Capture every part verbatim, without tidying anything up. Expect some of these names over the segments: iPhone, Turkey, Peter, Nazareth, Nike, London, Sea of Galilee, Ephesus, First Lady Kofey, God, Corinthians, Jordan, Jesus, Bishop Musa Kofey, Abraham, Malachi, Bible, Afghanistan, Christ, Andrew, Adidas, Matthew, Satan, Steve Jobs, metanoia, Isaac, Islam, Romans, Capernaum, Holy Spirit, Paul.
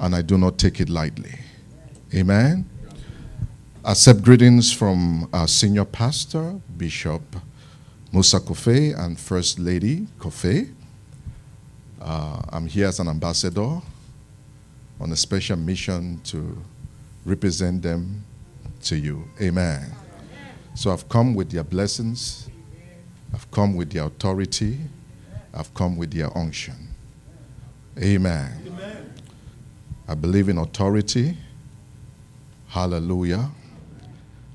and I do not take it lightly. Amen. Accept greetings from our senior pastor, Bishop Musa Kofey, and First Lady Kofey. Uh, I'm here as an ambassador on a special mission to represent them to you. Amen. Amen. So I've come with their blessings. I've come with their authority. I've come with their unction. Amen. Amen. I believe in authority. Hallelujah.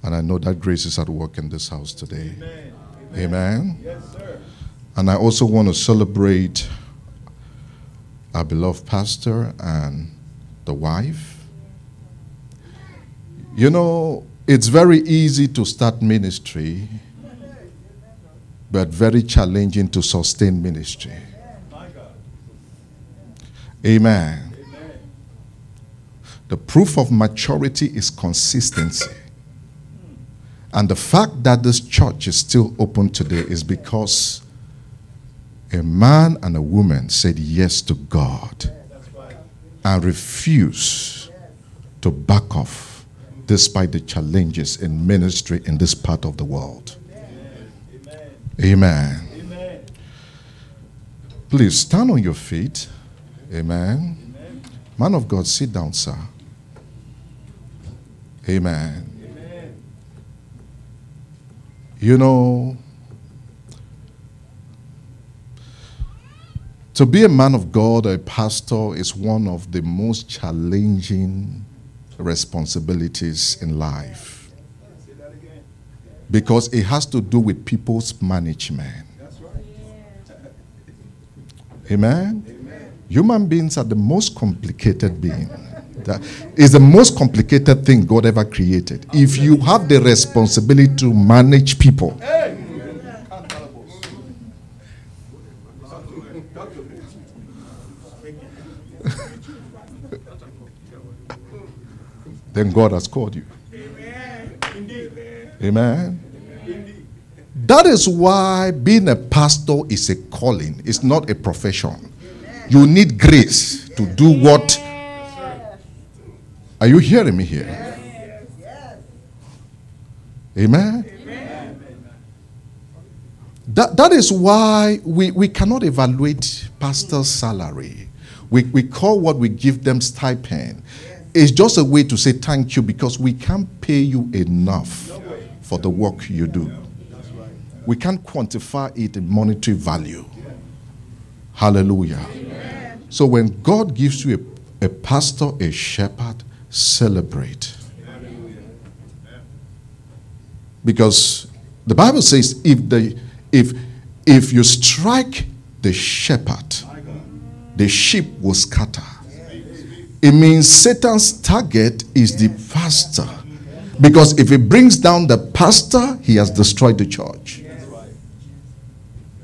And I know that grace is at work in this house today. Amen. Amen. Yes, sir. And I also want to celebrate our beloved pastor and the wife. You know, it's very easy to start ministry, but very challenging to sustain ministry. Amen. The proof of maturity is consistency. And the fact that this church is still open today is because a man and a woman said yes to God and refused to back off despite the challenges in ministry in this part of the world. Amen. Amen. Please stand on your feet. Amen. Amen. Man of God, sit down, sir. Amen. Amen. You know, to be a man of God, a pastor, is one of the most challenging responsibilities in life. Because it has to do with people's management. That's right. Yeah. Amen? Amen? Human beings are the most complicated being. That is the most complicated thing God ever created. Amen. If you have the responsibility to manage people. Hey. Then God has called you. Amen. Indeed. Amen. That is why being a pastor is a calling. It's not a profession. You need grace to do what... Are you hearing me here? Amen? That, that is why we, we cannot evaluate pastor's salary. We, we call what we give them stipend. It's just a way to say thank you because we can't pay you enough for the work you do. We can't quantify it in monetary value. Hallelujah. Amen. So when God gives you a, a pastor, a shepherd, celebrate. Hallelujah. Because the Bible says if the if if you strike the shepherd, the sheep will scatter. It means Satan's target is the pastor. Because if he brings down the pastor, he has destroyed the church.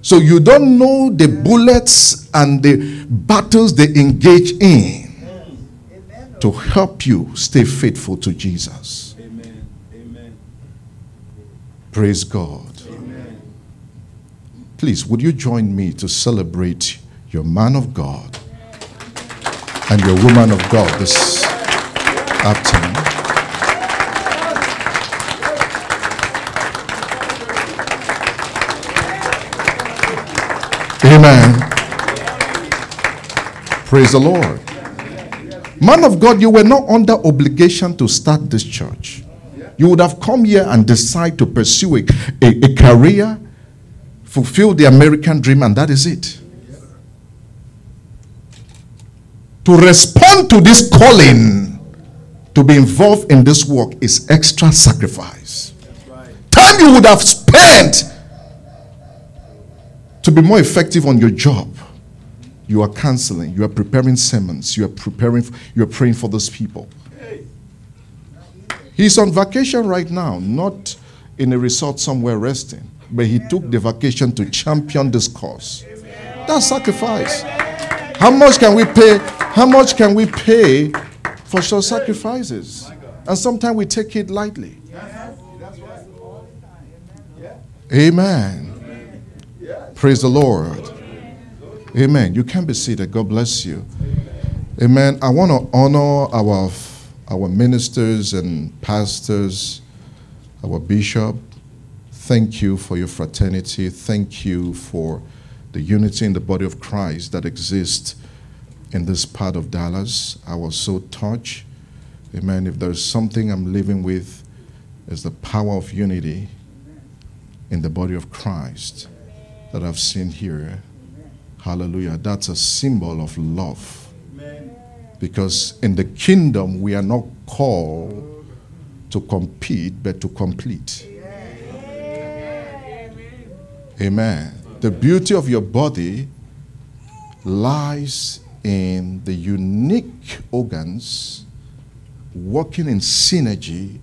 So you don't know the bullets and the battles they engage in to help you stay faithful to Jesus. Amen. Amen. Praise God. Amen. Please, would you join me to celebrate your man of God and your woman of God this afternoon? Amen. Praise the Lord. Man of God, you were not under obligation to start this church. You would have come here and decide to pursue a, a, a career, fulfill the American dream, and that is it. To respond to this calling, to be involved in this work is extra sacrifice. Time you would have spent to be more effective on your job. You are counseling, you are preparing sermons, you are preparing, you are praying for those people. He's on vacation right now, not in a resort somewhere resting, but he took the vacation to champion this cause. That's sacrifice. How much can we pay? How much can we pay for such sacrifices? And sometimes we take it lightly. Amen. Praise the Lord. Amen. You can be seated. God bless you. Amen. I want to honor our our ministers and pastors, our bishop. Thank you for your fraternity. Thank you for the unity in the body of Christ that exists in this part of Dallas. I was so touched. Amen. If there's something I'm living with, it's the power of unity in the body of Christ that I've seen here. Hallelujah. That's a symbol of love. Because in the kingdom, we are not called to compete, but to complete. Amen. The beauty of your body lies in the unique organs working in synergy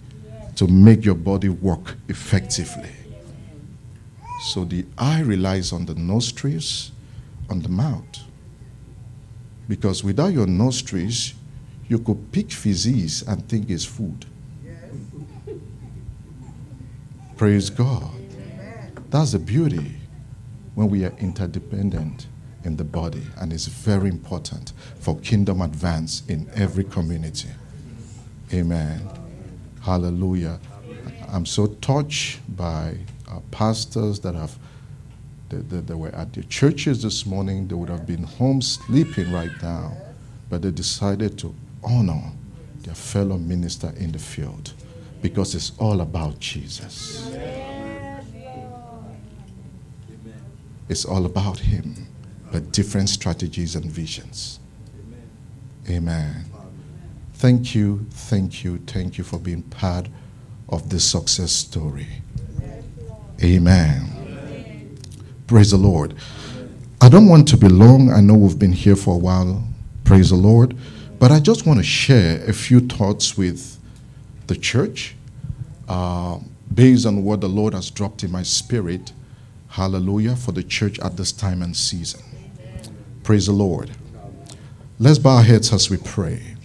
to make your body work effectively. So the eye relies on the nostrils, on the mouth. Because without your nostrils, you could pick disease and think it's food. Yes. Praise God. Amen. That's the beauty when we are interdependent in the body, and it's very important for kingdom advance in every community. Amen. Amen. Hallelujah. Amen. I'm so touched by our pastors that have They, they, they were at the churches this morning. They would have been home sleeping right now, but they decided to honor their fellow minister in the field because it's all about Jesus. It's all about Him, but different strategies and visions. Amen. Thank you, thank you, thank you for being part of this success story. Amen. Praise the Lord. I don't want to be long. I know we've been here for a while. Praise the Lord. But I just want to share a few thoughts with the church uh, based on what the Lord has dropped in my spirit. Hallelujah. For the church at this time and season. Amen. Praise the Lord. Let's bow our heads as we pray.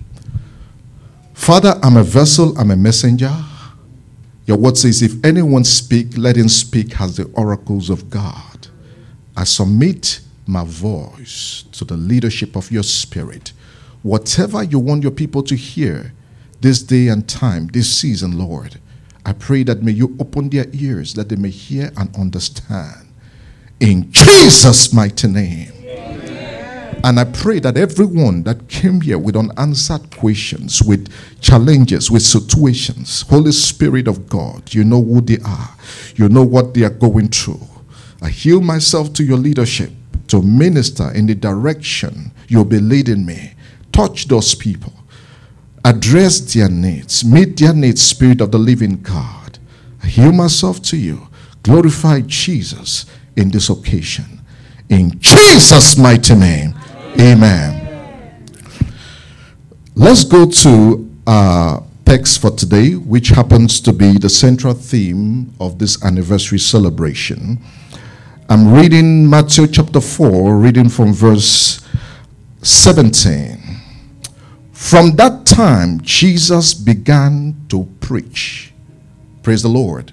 Father, I'm a vessel. I'm a messenger. Your word says, if anyone speak, let him speak as the oracles of God. I submit my voice to the leadership of your spirit. Whatever you want your people to hear this day and time, this season, Lord, I pray that may you open their ears, that they may hear and understand. In Jesus' mighty name. Amen. And I pray that everyone that came here with unanswered questions, with challenges, with situations, Holy Spirit of God, you know who they are. You know what they are going through. I yield myself to your leadership, to minister in the direction you'll be leading me. Touch those people. Address their needs. Meet their needs, Spirit of the living God. I yield myself to you. Glorify Jesus in this occasion. In Jesus' mighty name, amen. amen. Let's go to our text for today, which happens to be the central theme of this anniversary celebration. I'm reading Matthew chapter four, reading from verse seventeen. From that time, Jesus began to preach. Praise the Lord.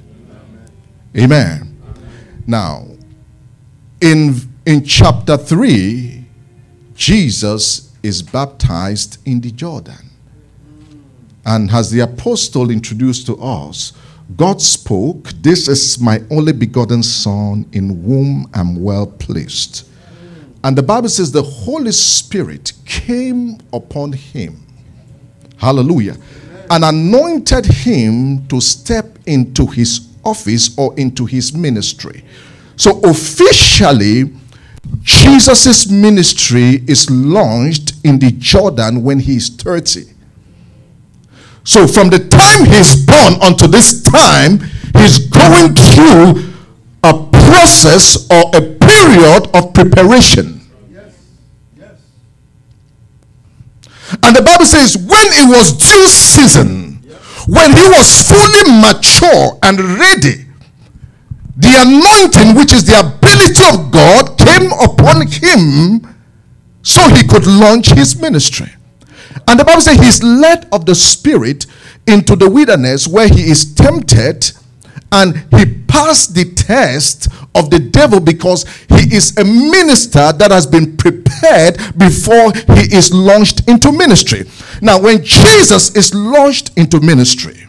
Amen. Amen. Amen. Now, in, in chapter three, Jesus is baptized in the Jordan. And as the apostle introduced to us, God spoke, "This is my only begotten Son, in whom I'm well pleased." And the Bible says the Holy Spirit came upon him. Hallelujah. Amen. And anointed him to step into his office or into his ministry. So officially, Jesus' ministry is launched in the Jordan when he is thirty. So from the time he's born unto this time, he's going through a process or a period of preparation. Yes. Yes. And the Bible says when it was due season, yes. when he was fully mature and ready, the anointing, which is the ability of God, came upon him so he could launch his ministry. And the Bible says he's led of the Spirit into the wilderness where he is tempted and he passed the test of the devil because he is a minister that has been prepared before he is launched into ministry. Now, when Jesus is launched into ministry,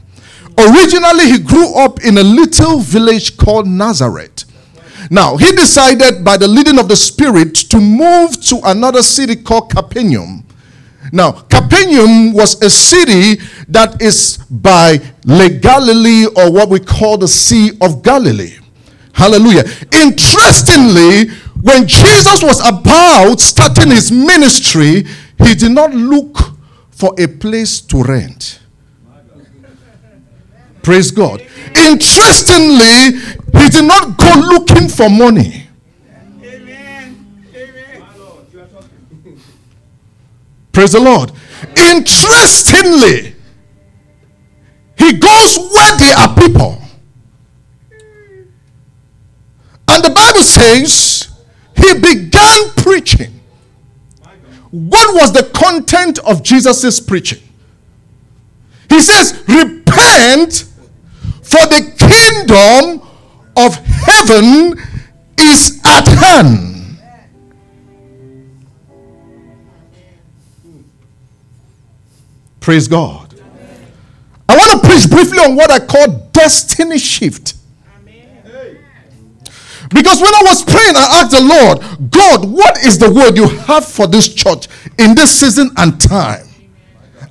originally he grew up in a little village called Nazareth. Now, he decided by the leading of the Spirit to move to another city called Capernaum. Now, Capernaum was a city that is by Lake Galilee, or what we call the Sea of Galilee. Hallelujah. Interestingly, when Jesus was about starting his ministry, he did not look for a place to rent. Praise God. Interestingly, he did not go looking for money. Amen. Amen. Praise the Lord. Interestingly, he goes where there are people. And the Bible says he began preaching. What was the content of Jesus' preaching? He says, repent, for the kingdom of heaven is at hand. Praise God. Amen. I want to preach briefly on what I call destiny shift. Amen. Because when I was praying, I asked the Lord, God, what is the word you have for this church in this season and time?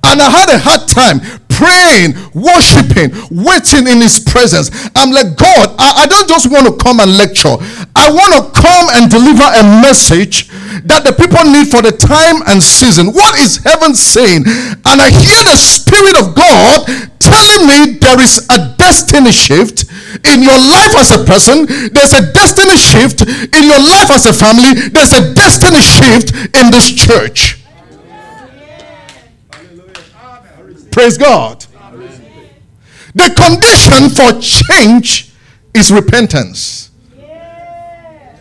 And I had a hard time praying, worshiping, waiting in his presence. I'm like, God, I, I don't just want to come and lecture. I want to come and deliver a message that the people need for the time and season. What is heaven saying? And I hear the Spirit of God telling me there is a destiny shift in your life as a person. There's a destiny shift in your life as a family. There's a destiny shift in this church. Praise God. Amen. The condition for change is repentance. Yes.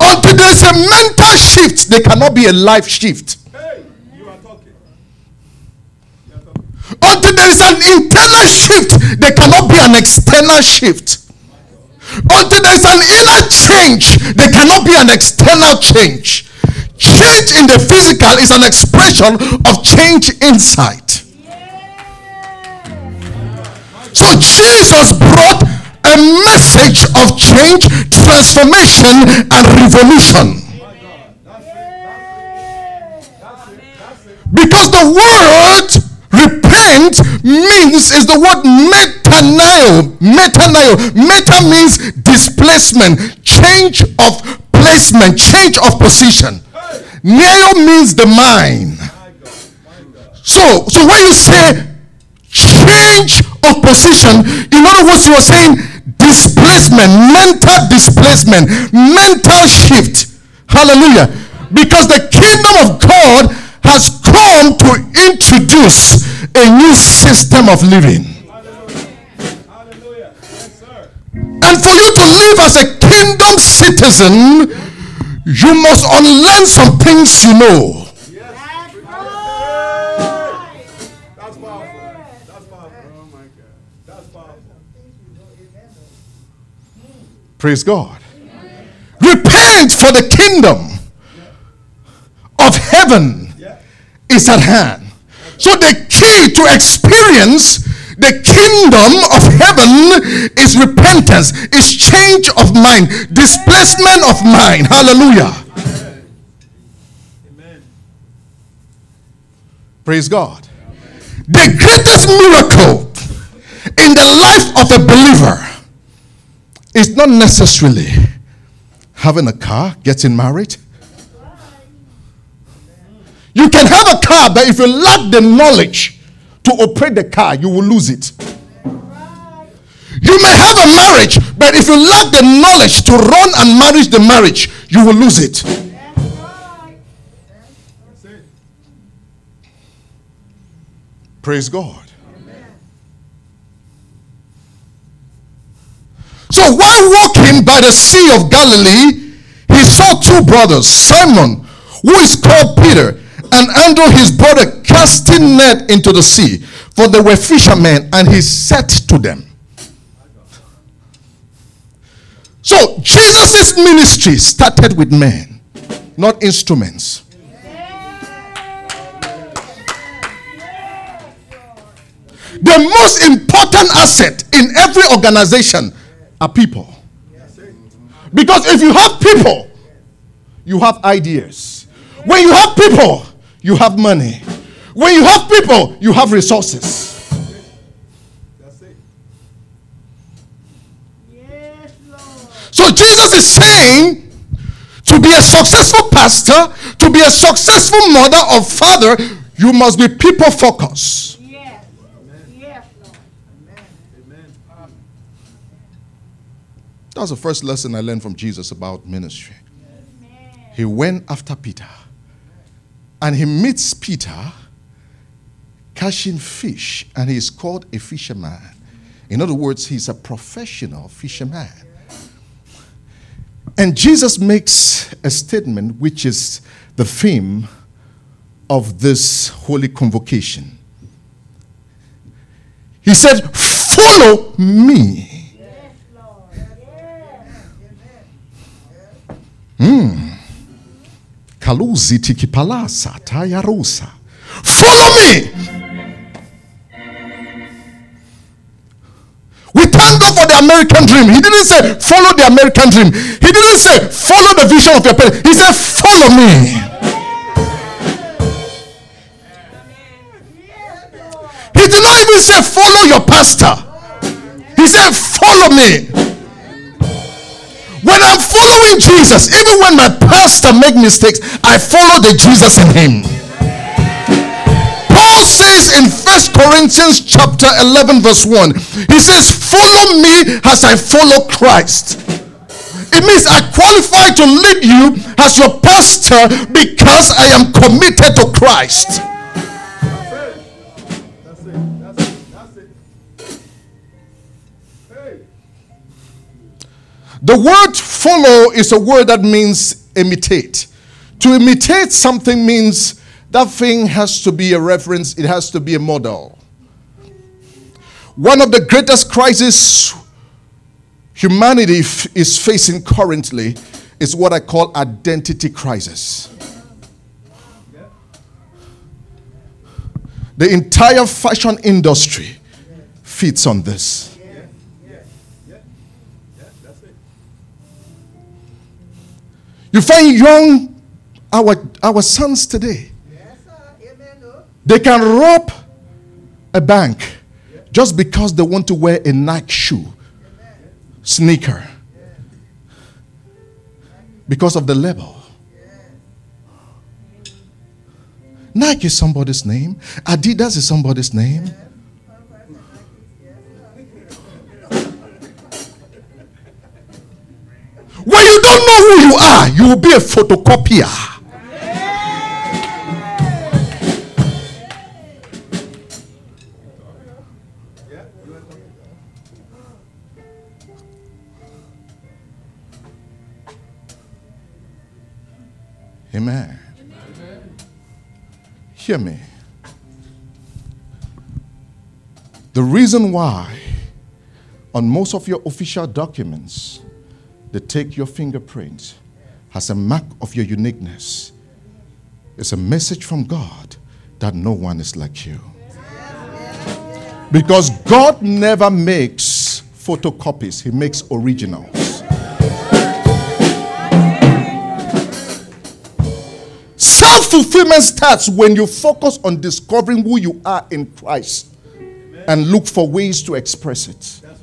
Until there's a mental shift, there cannot be a life shift. Hey, you are talking. You are talking. Until there is an internal shift, there cannot be an external shift. Until there is an inner change, there cannot be an external change. Change in the physical is an expression of change inside. So Jesus brought a message of change, transformation, and revolution. Because the word repent means is the word metanoia. Metanoia. Meta means displacement, change of placement, change of position. Neo means the mind. So, so when you say change of position, in other words, you are saying displacement, mental displacement, mental shift. Hallelujah. Because the kingdom of God has come to introduce a new system of living. Hallelujah. Yes, sir. And for you to live as a kingdom citizen, you must unlearn some things you know. Yes. That's powerful. That's powerful. Oh my God. That's powerful. Praise God. Amen. Repent, for the kingdom of heaven is at hand. So the key to experience the kingdom of heaven is repentance, is change of mind, displacement of mind. Hallelujah. Amen. Praise God. Amen. The greatest miracle in the life of a believer is not necessarily having a car, getting married. You can have a car, but if you lack the knowledge to operate the car, you will lose it. You may have a marriage, but if you lack the knowledge to run and manage the marriage, you will lose it. Praise God. So while walking by the Sea of Galilee, he saw two brothers, Simon, who is called Peter, and Andrew his brother, casting net into the sea, for they were fishermen, and he said to them, So Jesus' ministry started with men, not instruments. The most important asset in every organization are people. Because if you have people, you have ideas. When you have people, you have money. When you have people, you have resources. So Jesus is saying, to be a successful pastor, to be a successful mother or father, you must be people focused. Yes. Yes, Lord. Amen. Amen. That was the first lesson I learned from Jesus about ministry. Yes. He went after Peter. And he meets Peter catching fish. And he is called a fisherman. In other words, he's a professional fisherman. And Jesus makes a statement which is the theme of this holy convocation. He said, "Follow me." Yes, Lord. Yes. Kaluzi tiki palasa tayarusa. Follow me. We thank God for the American dream. He didn't say follow the American dream. He didn't say follow the vision of your parents. He said follow me. He did not even say follow your pastor. He said follow me. When I'm following Jesus, even when my pastor makes mistakes, I follow the Jesus in him. Paul says in First Corinthians chapter eleven verse one, he says, "Follow me as I follow Christ." It means I qualify to lead you as your pastor because I am committed to Christ. That's it. That's it. That's it. That's it. Hey. The word follow is a word that means imitate. To imitate something means that thing has to be a reference. It has to be a model. One of the greatest crises humanity f- is facing currently is what I call identity crisis. The entire fashion industry feeds on this. You find young, our, our sons today, they can rob a bank just because they want to wear a Nike shoe, sneaker, because of the label. Nike is somebody's name. Adidas is somebody's name. When you don't know who you are, you will be a photocopier. Amen. Amen. Hear me. The reason why on most of your official documents they take your fingerprint as a mark of your uniqueness, it's a message from God that no one is like you. Because God never makes photocopies. He makes originals. Fulfillment starts when you focus on discovering who you are in Christ. Amen. And look for ways to express it. That's right.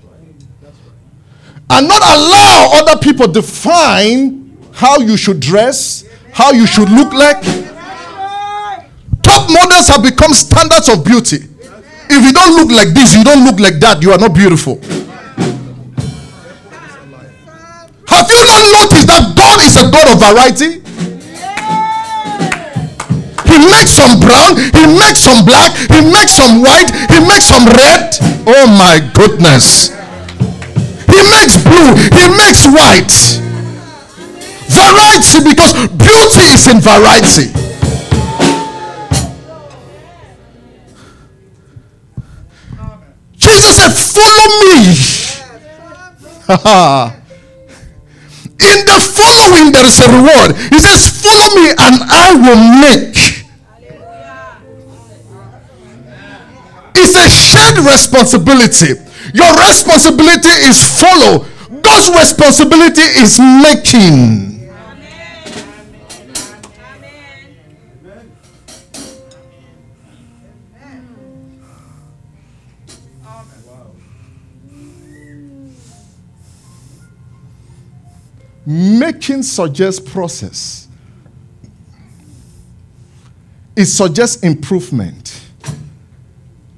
That's right. And not allow other people define how you should dress, how you should look like. Top models have become standards of beauty. If you don't look like this, you don't look like that, you are not beautiful. Have you not noticed that God is a God of variety? He makes some brown, he makes some black, he makes some white, he makes some red. Oh my goodness. He makes blue, he makes white. Variety, because beauty is in variety. Jesus said, "Follow me." In the following there is a reward. He says, follow me and I will make. It's a shared responsibility. Your responsibility is follow. God's responsibility is making. Making suggests process. It suggests improvement.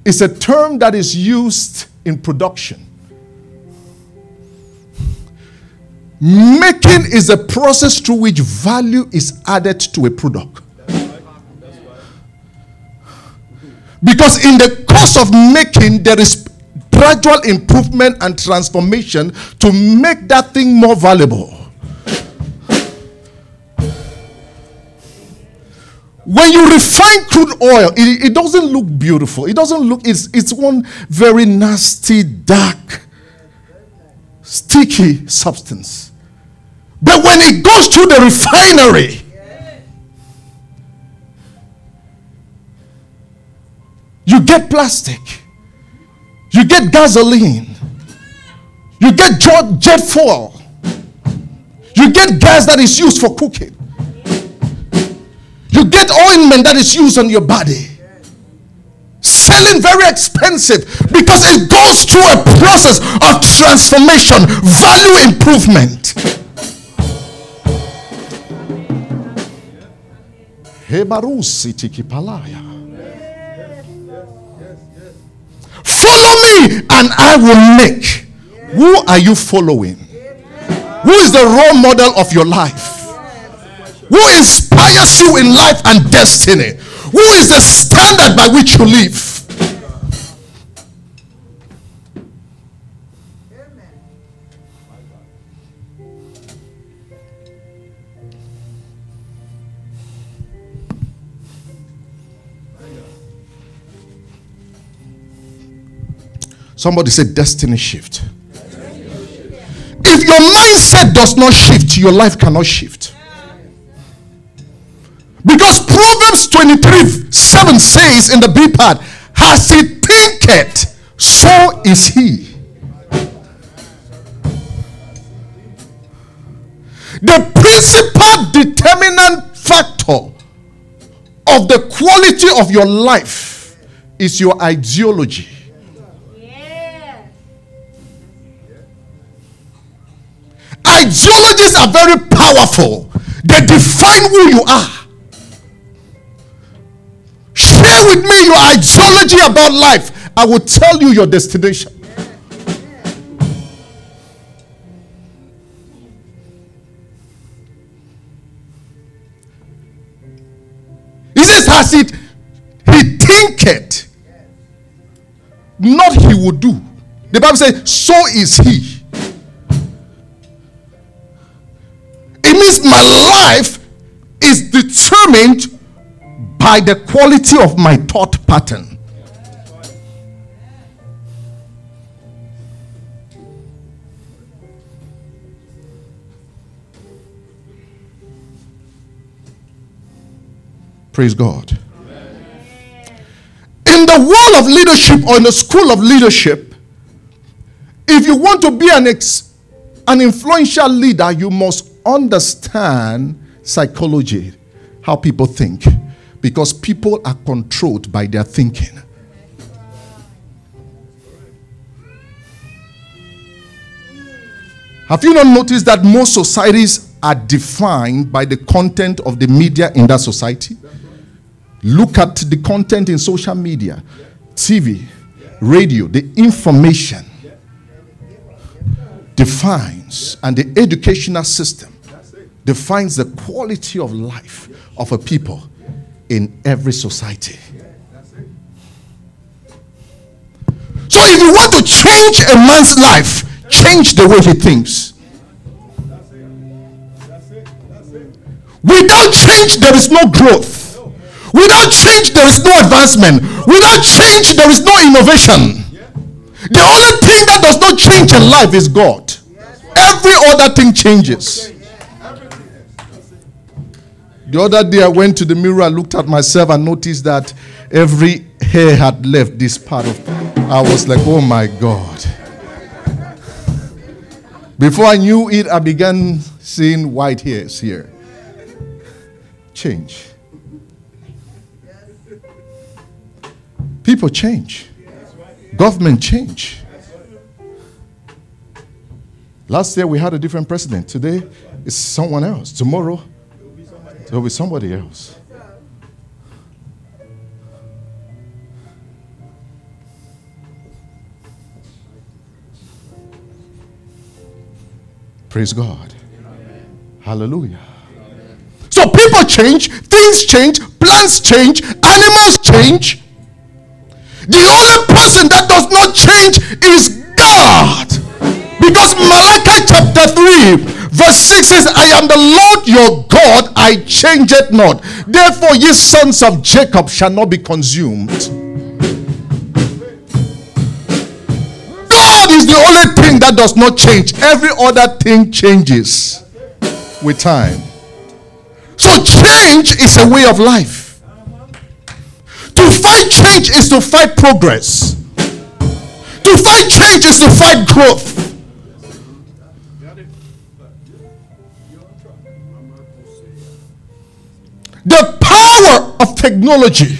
It's a term that is used in production. Making is a process through which value is added to a product. Because in the course of making, there is gradual improvement and transformation to make that thing more valuable. When you refine crude oil, it, it doesn't look beautiful. It doesn't look, it's, it's one very nasty, dark, sticky substance. But when it goes through the refinery, you get plastic, you get gasoline, you get jet fuel, you get gas that is used for cooking. You get ointment that is used on your body. Selling very expensive because it goes through a process of transformation, value improvement. Follow me and I will make. Who are you following? Who is the role model of your life? Who inspires you in life and destiny? Who is the standard by which you live? Somebody said destiny shift. If your mindset does not shift, your life cannot shift. Because Proverbs twenty-three seven says in the B part, as he thinketh, so is he. The principal determinant factor of the quality of your life is your ideology. Yeah. Ideologies are very powerful. They define who you are. Share with me your ideology about life. I will tell you your destination. Yeah. Yeah. He says, as it he thinketh, not he will do. The Bible says, so is he. It means my life is determined by the quality of my thought pattern. Praise God. Amen. In the world of leadership or in the school of leadership, if you want to be an, ex- an influential leader, you must understand psychology, how people think. Because people are controlled by their thinking. Have you not noticed that most societies are defined by the content of the media in that society? Look at the content in social media, T V, radio, the information defines, and the educational system defines the quality of life of a people. In every society. So if you want to change a man's life, change the way he thinks. Without change, there is no growth. Without change, there is no advancement. Without change, there is no innovation. The only thing that does not change in life is God. Every other thing changes. The other day I went to the mirror, I looked at myself and noticed that every hair had left this part of me. I was like, oh my God. Before I knew it, I began seeing white hairs here. Change. People change. Government change. Last year we had a different president. Today it's someone else. Tomorrow there will be somebody else. Praise God. Amen. Hallelujah. Amen. So people change, things change, plants change, animals change. The only person that does not change is God. Because Malachi chapter three, verse six says, I am the Lord your God, I change it not. Therefore, ye sons of Jacob shall not be consumed. God is the only thing that does not change. Every other thing changes with time. So change is a way of life. To fight change is to fight progress. To fight change is to fight growth. The power of technology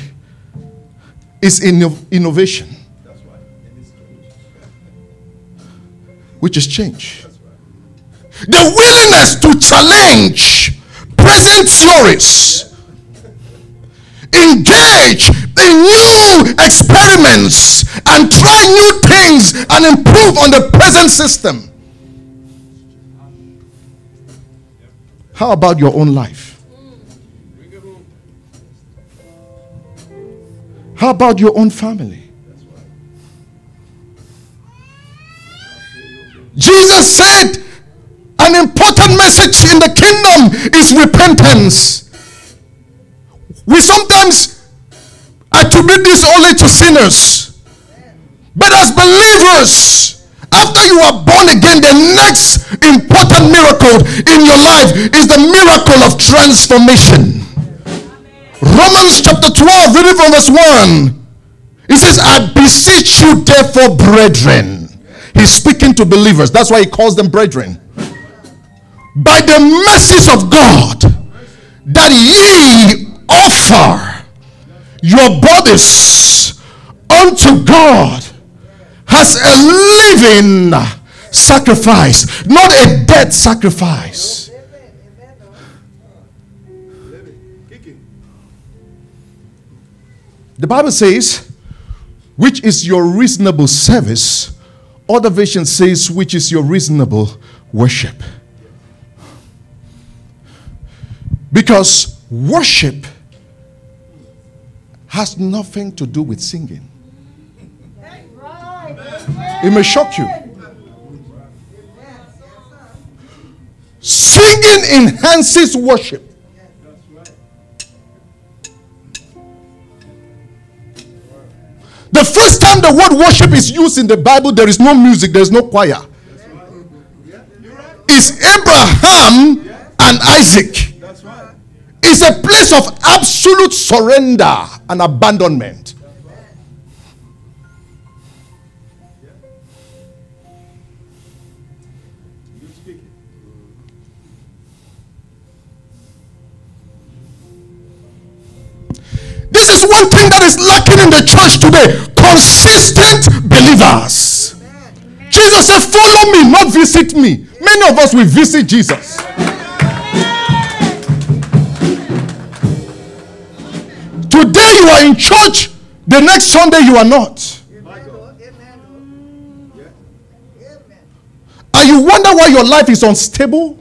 is in innovation, which is change. The willingness to challenge present theories, engage in new experiments, and try new things and improve on the present system. How about your own life? How about your own family? Jesus said an important message in the kingdom is repentance. We sometimes attribute this only to sinners. But as believers, after you are born again, the next important miracle in your life is the miracle of transformation. Romans chapter twelve, reading from verse one. It says, I beseech you therefore, brethren. He's speaking to believers. That's why he calls them brethren. By the mercies of God, that ye offer your bodies unto God as a living sacrifice, not a dead sacrifice. The Bible says, which is your reasonable service. Other version says, which is your reasonable worship. Because worship has nothing to do with singing. It may shock you. Singing enhances worship. The first time the word worship is used in the Bible, there is no music, there is no choir. It's Abraham and Isaac. It's a place of absolute surrender and abandonment. This is one thing that is lacking in the church today. Consistent believers. Amen. Jesus said, follow me, not visit me. Many of us will visit Jesus. Amen. Today you are in church, the next Sunday you are not. Amen. And you wonder why your life is unstable.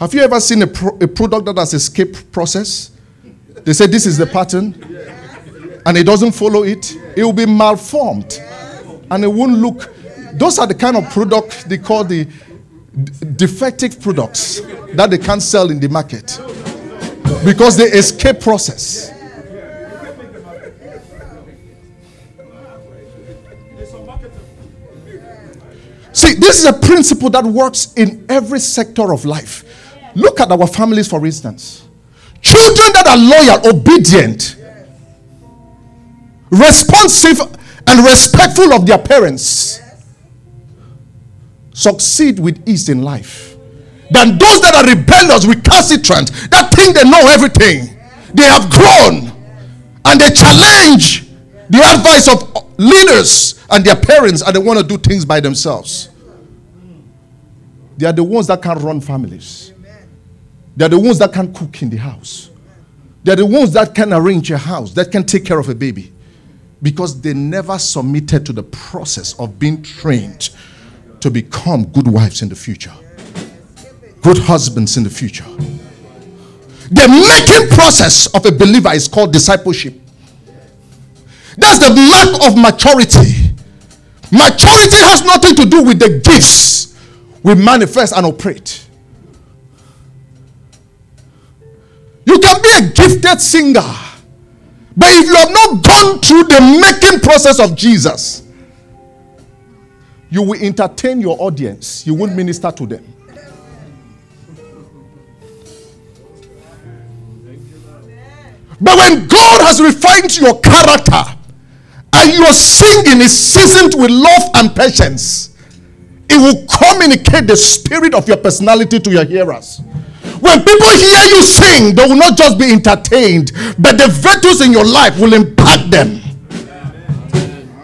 Have you ever seen a, pro- a product that has escape process? They say this is the pattern, and it doesn't follow it. It will be malformed, and it won't look. Those are the kind of products they call the d- defective products that they can't sell in the market. because the escape process. See, this is a principle that works in every sector of life. Look at our families, for instance. Children that are loyal, obedient, responsive, and respectful of their parents succeed with ease in life. Then those that are rebellious, recalcitrant, that think they know everything, they have grown, and they challenge the advice of leaders and their parents, and they want to do things by themselves. They are the ones that can run families. They are the ones that can cook in the house. They are the ones that can arrange a house, that can take care of a baby, because they never submitted to the process of being trained to become good wives in the future, good husbands in the future. The making process of a believer is called discipleship. That's the mark of maturity. Maturity has nothing to do with the gifts we manifest and operate. You can be a gifted singer, but if you have not gone through the making process of Jesus, you will entertain your audience. You won't minister to them. But when God has refined your character, and your singing is seasoned with love and patience, it will communicate the spirit of your personality to your hearers. When people hear you sing, they will not just be entertained, but the virtues in your life will impact them.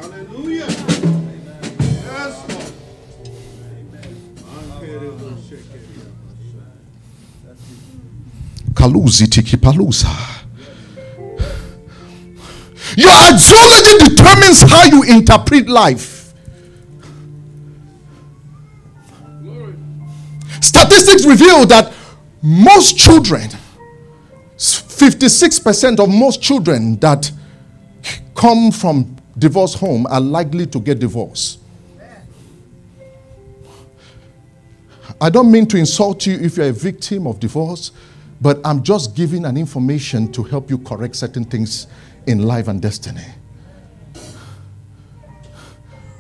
Hallelujah. Kaluzi tiki palusa. Your ideology determines how you interpret life. Glory. Statistics reveal that most children, fifty-six percent of most children that come from divorce home are likely to get divorced. I don't mean to insult you if you're a victim of divorce, but I'm just giving an information to help you correct certain things in life and destiny.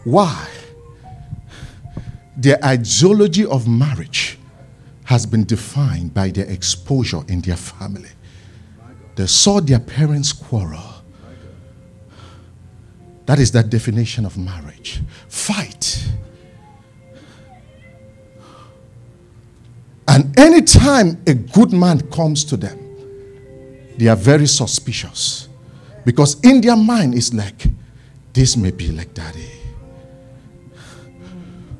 Why? Their ideology of marriage has been defined by their exposure in their family. They saw their parents quarrel. That is that definition of marriage. Fight. And anytime a good man comes to them, they are very suspicious. Because in their mind, it's like, this may be like daddy.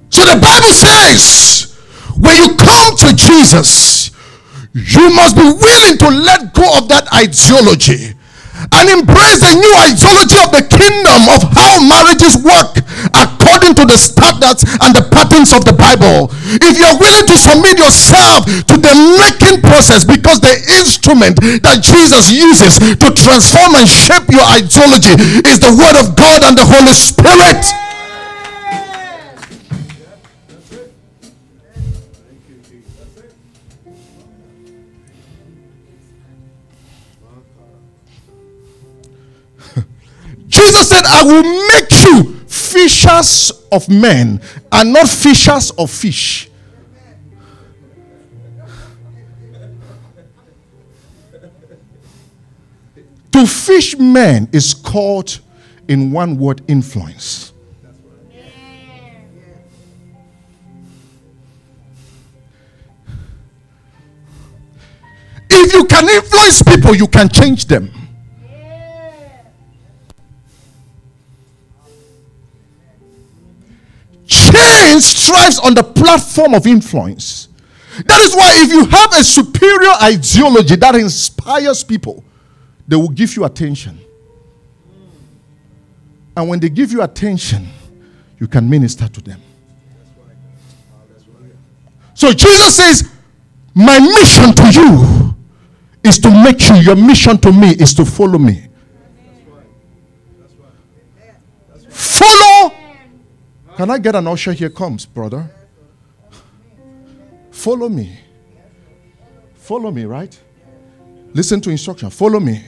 So the Bible says, when you come to Jesus, you must be willing to let go of that ideology and embrace the new ideology of the kingdom of how marriages work according to the standards and the patterns of the Bible. If you're willing to submit yourself to the making process, because the instrument that Jesus uses to transform and shape your ideology is the Word of God and the Holy Spirit. Jesus said, I will make you fishers of men and not fishers of fish. To fish men is called, in one word, influence. If you can influence people, you can change them. Change strives on the platform of influence. That is why if you have a superior ideology that inspires people, they will give you attention. And when they give you attention, you can minister to them. So Jesus says, my mission to you is to make you, your mission to me is to follow me. Follow. Can I get an usher? Here comes, brother. Follow me. Follow me, right? Listen to instruction. Follow me.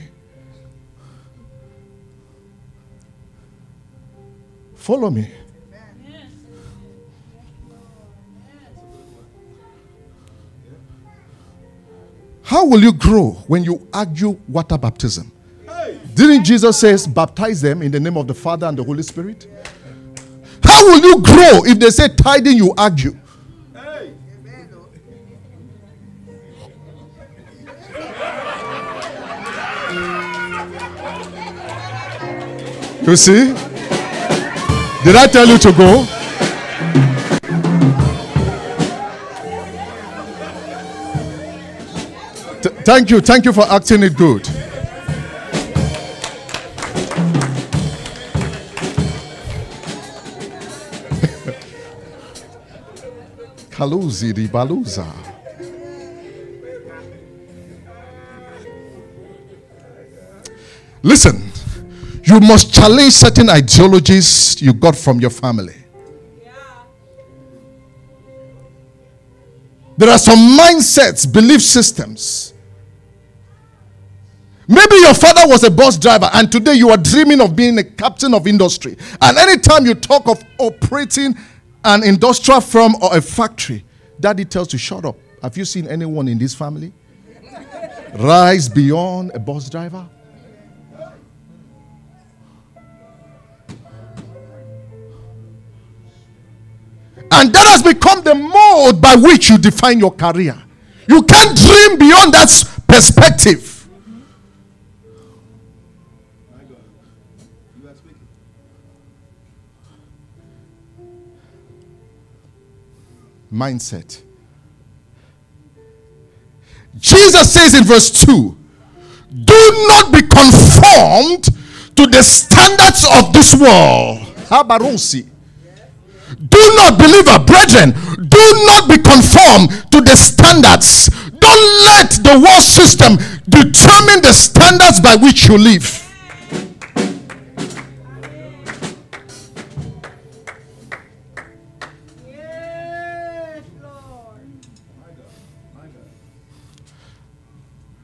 Follow me. How will you grow when you argue water baptism? Hey. Didn't Jesus say, baptize them in the name of the Father and the Holy Spirit? Yeah. How will you grow if they say tithing, you argue? Hey. You see? Did I tell you to go? Thank you. Thank you for acting it good. Kaluzi di Baluza. Listen, you must challenge certain ideologies you got from your family. There are some mindsets, belief systems. Maybe your father was a bus driver and today you are dreaming of being a captain of industry. And anytime you talk of operating an industrial firm or a factory, daddy tells you, shut up. Have you seen anyone in this family rise beyond a bus driver? And that has become the mode by which you define your career. You can't dream beyond that perspective. Mindset. Jesus says in verse two, do not be conformed to the standards of this world. Habarusi. Do not, believer, brethren, do not be conformed to the standards. Don't let the world system determine the standards by which you live.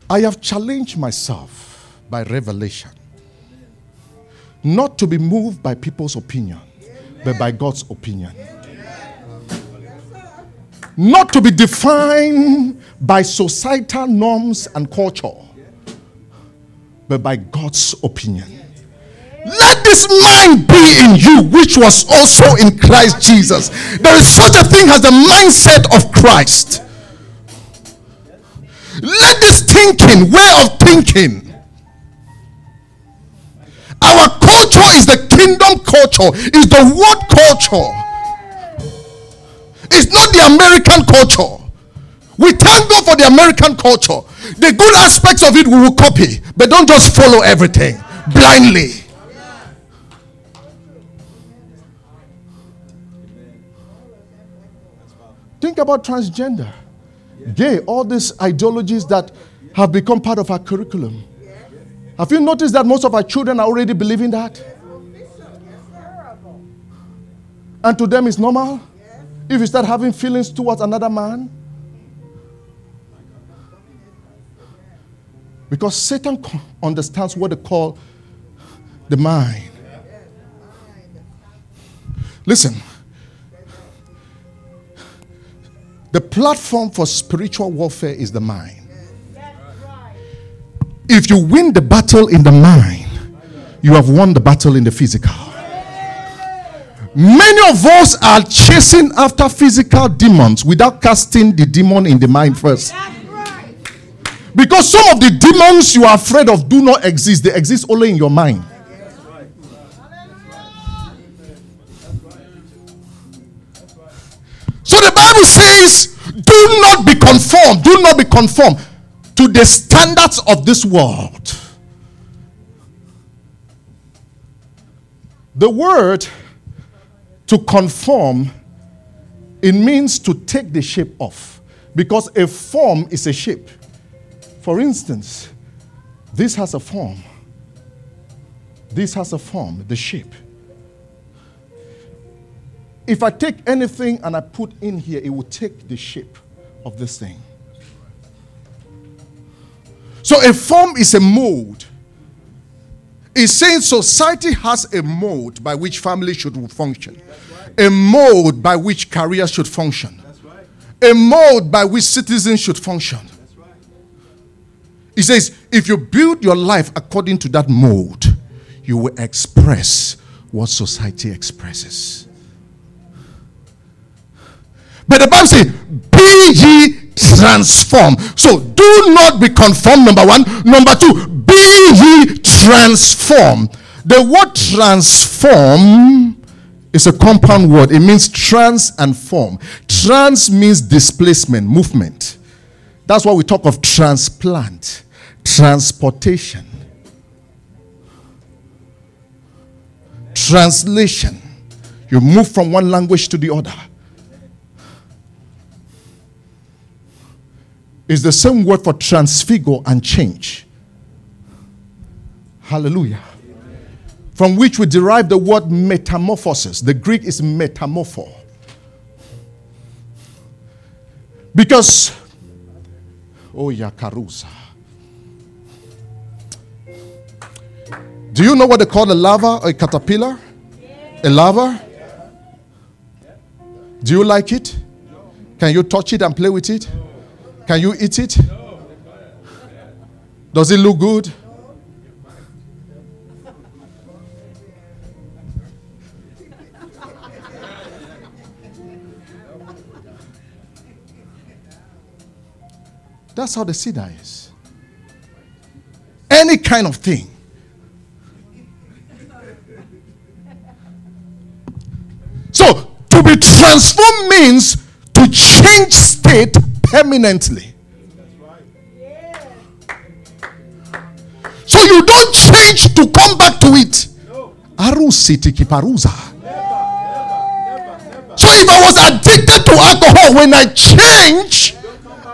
I have challenged myself by revelation not to be moved by people's opinion, but by God's opinion. Not to be defined by societal norms and culture, but by God's opinion. Let this mind be in you, which was also in Christ Jesus. There is such a thing as the mindset of Christ. Let this thinking, way of thinking. Our culture is the kingdom culture, is the world culture. It's not the American culture. We thank God for the American culture. The good aspects of it we will copy, but don't just follow everything blindly. Think about transgender. Gay, all these ideologies that have become part of our curriculum. Have you noticed that most of our children are already believing that? And to them it's normal. If you start having feelings towards another man. Because Satan understands what they call the mind. Listen. The platform for spiritual warfare is the mind. If you win the battle in the mind, you have won the battle in the physical. Many of us are chasing after physical demons without casting the demon in the mind first. Because some of the demons you are afraid of do not exist. They exist only in your mind. So the Bible says, do not be conformed, do not be conformed to the standards of this world. The word to conform, it means to take the shape off, because a form is a shape. For instance, this has a form. This has a form, the shape. If I take anything and I put in here, it will take the shape of this thing. So a form is a mold. It's saying society has a mold by which family should function. Right. A mold by which career should function. Right. A mold by which citizens should function. Right. It says, if you build your life according to that mold, you will express what society expresses. But the Bible says, be ye transformed. So do not be conformed, number one. Number two, be ye transformed. The word transform is a compound word. It means trans and form. Trans means displacement, movement. That's why we talk of transplant, transportation, translation. You move from one language to the other. It's the same word for transfigure and change. Hallelujah. Amen. From which we derive the word metamorphosis. The Greek is metamorpho. Because, oh yeah, Carusa. Do you know what they call a larva or a caterpillar? Yeah. A larva? Yeah. Do you like it? No. Can you touch it and play with it? No. Can you eat it? No. Does it look good? That's how the seed is. Any kind of thing. So, to be transformed means to change state permanently. That's right. Yeah. So you don't change to come back to it. No. Arusa. Never, never, never. So if I was addicted to alcohol, when I change,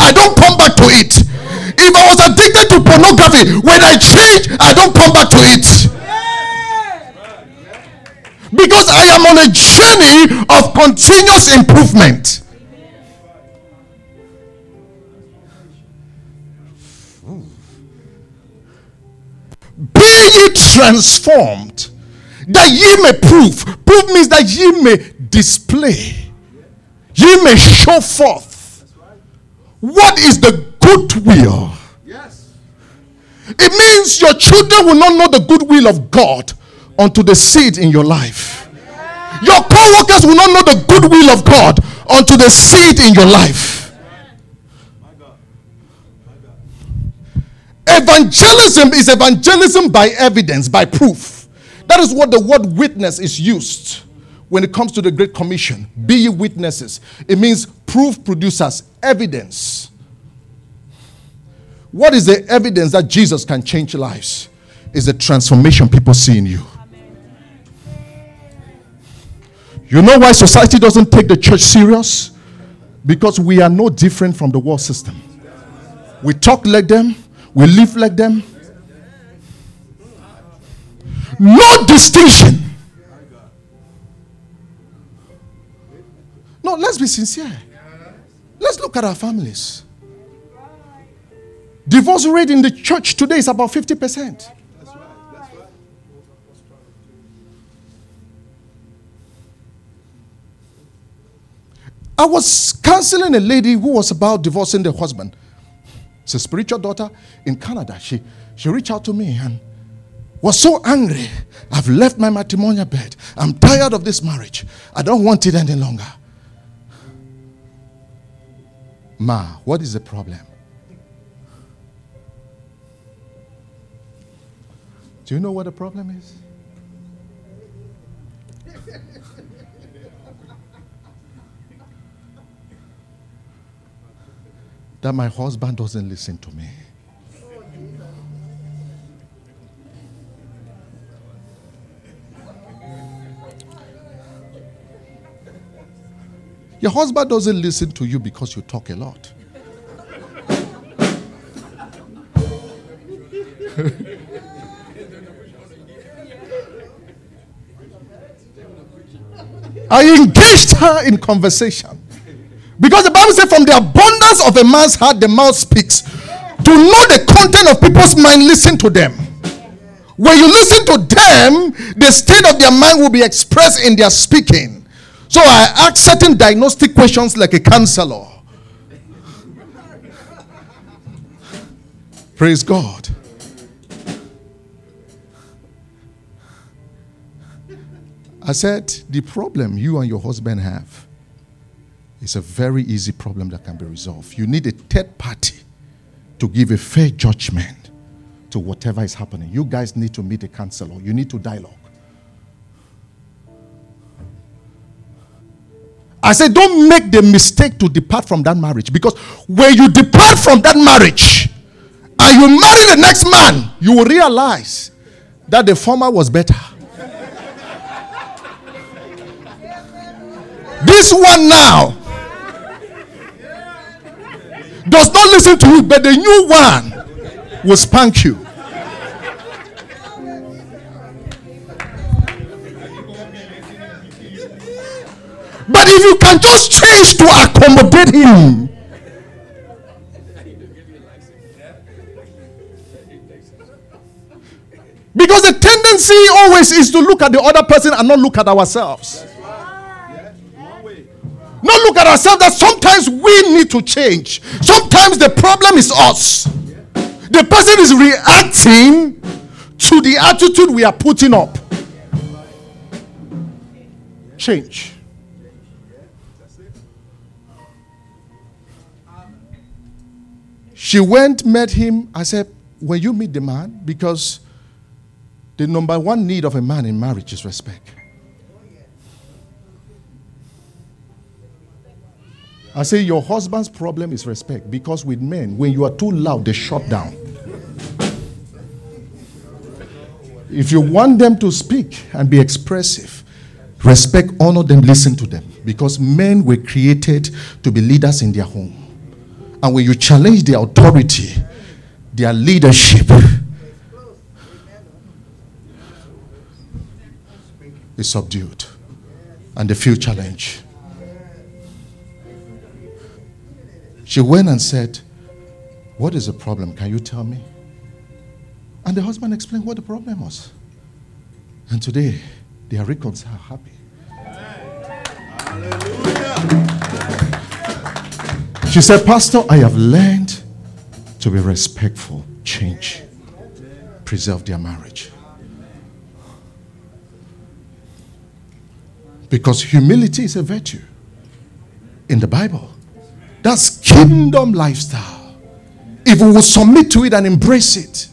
I don't come back to it. If I was addicted to pornography, when I change, I don't come back to it. Because I am on a journey of continuous improvement. Ooh. Be ye transformed, that ye may prove. Prove means that ye may display. Ye may show forth. What is the goodwill? Yes. It means your children will not know the goodwill of God unto the seed in your life. Yeah. Your co-workers will not know the goodwill of God unto the seed in your life. Yeah. My God. My God. Evangelism is evangelism by evidence, by proof. That is what the word witness is used when it comes to the Great Commission. Be ye witnesses. It means proof producers, evidence. What is the evidence that Jesus can change lives? Is the transformation people see in you. Amen. You know why society doesn't take the church serious? Because we are no different from the world system. We talk like them. We live like them. No distinction. No, let's be sincere. Let's look at our families. Divorce rate in the church today is about fifty percent. That's right. That's right. I was counseling a lady who was about divorcing the husband. It's a spiritual daughter in Canada. She, she reached out to me and was so angry. I've left my matrimonial bed. I'm tired of this marriage. I don't want it any longer. Ma, what is the problem? Do you know what the problem is? That my husband doesn't listen to me. Your husband doesn't listen to you because you talk a lot. I engaged her in conversation. Because the Bible says from the abundance of a man's heart, the mouth speaks. To To know the content of people's mind, listen to them. When you listen to them, the state of their mind will be expressed in their speaking. So I ask certain diagnostic questions like a counselor. Praise God. I said, the problem you and your husband have is a very easy problem that can be resolved. You need a third party to give a fair judgment to whatever is happening. You guys need to meet a counselor. You need to dialogue. I said, don't make the mistake to depart from that marriage, because when you depart from that marriage and you marry the next man, you will realize that the former was better. This one now does not listen to you, but the new one will spank you. But if you can just change to accommodate him. Because the tendency always is to look at the other person and not look at ourselves. Not look at ourselves, that sometimes we need to change. Sometimes the problem is us. The person is reacting to the attitude we are putting up. Change. She went, met him. I said, when you meet the man, because the number one need of a man in marriage is respect. I say, your husband's problem is respect, because with men, when you are too loud, they shut down. If you want them to speak and be expressive, respect, honor them, listen to them, because men were created to be leaders in their home. And when you challenge their authority, their leadership, is subdued, and they feel challenged. She went and said, what is the problem? Can you tell me? And the husband explained what the problem was. And today, they are reconciled, happy. Hallelujah. She said, Pastor, I have learned to be respectful, change, preserve their marriage. Because humility is a virtue in the Bible. That's kingdom lifestyle. If we will submit to it and embrace it,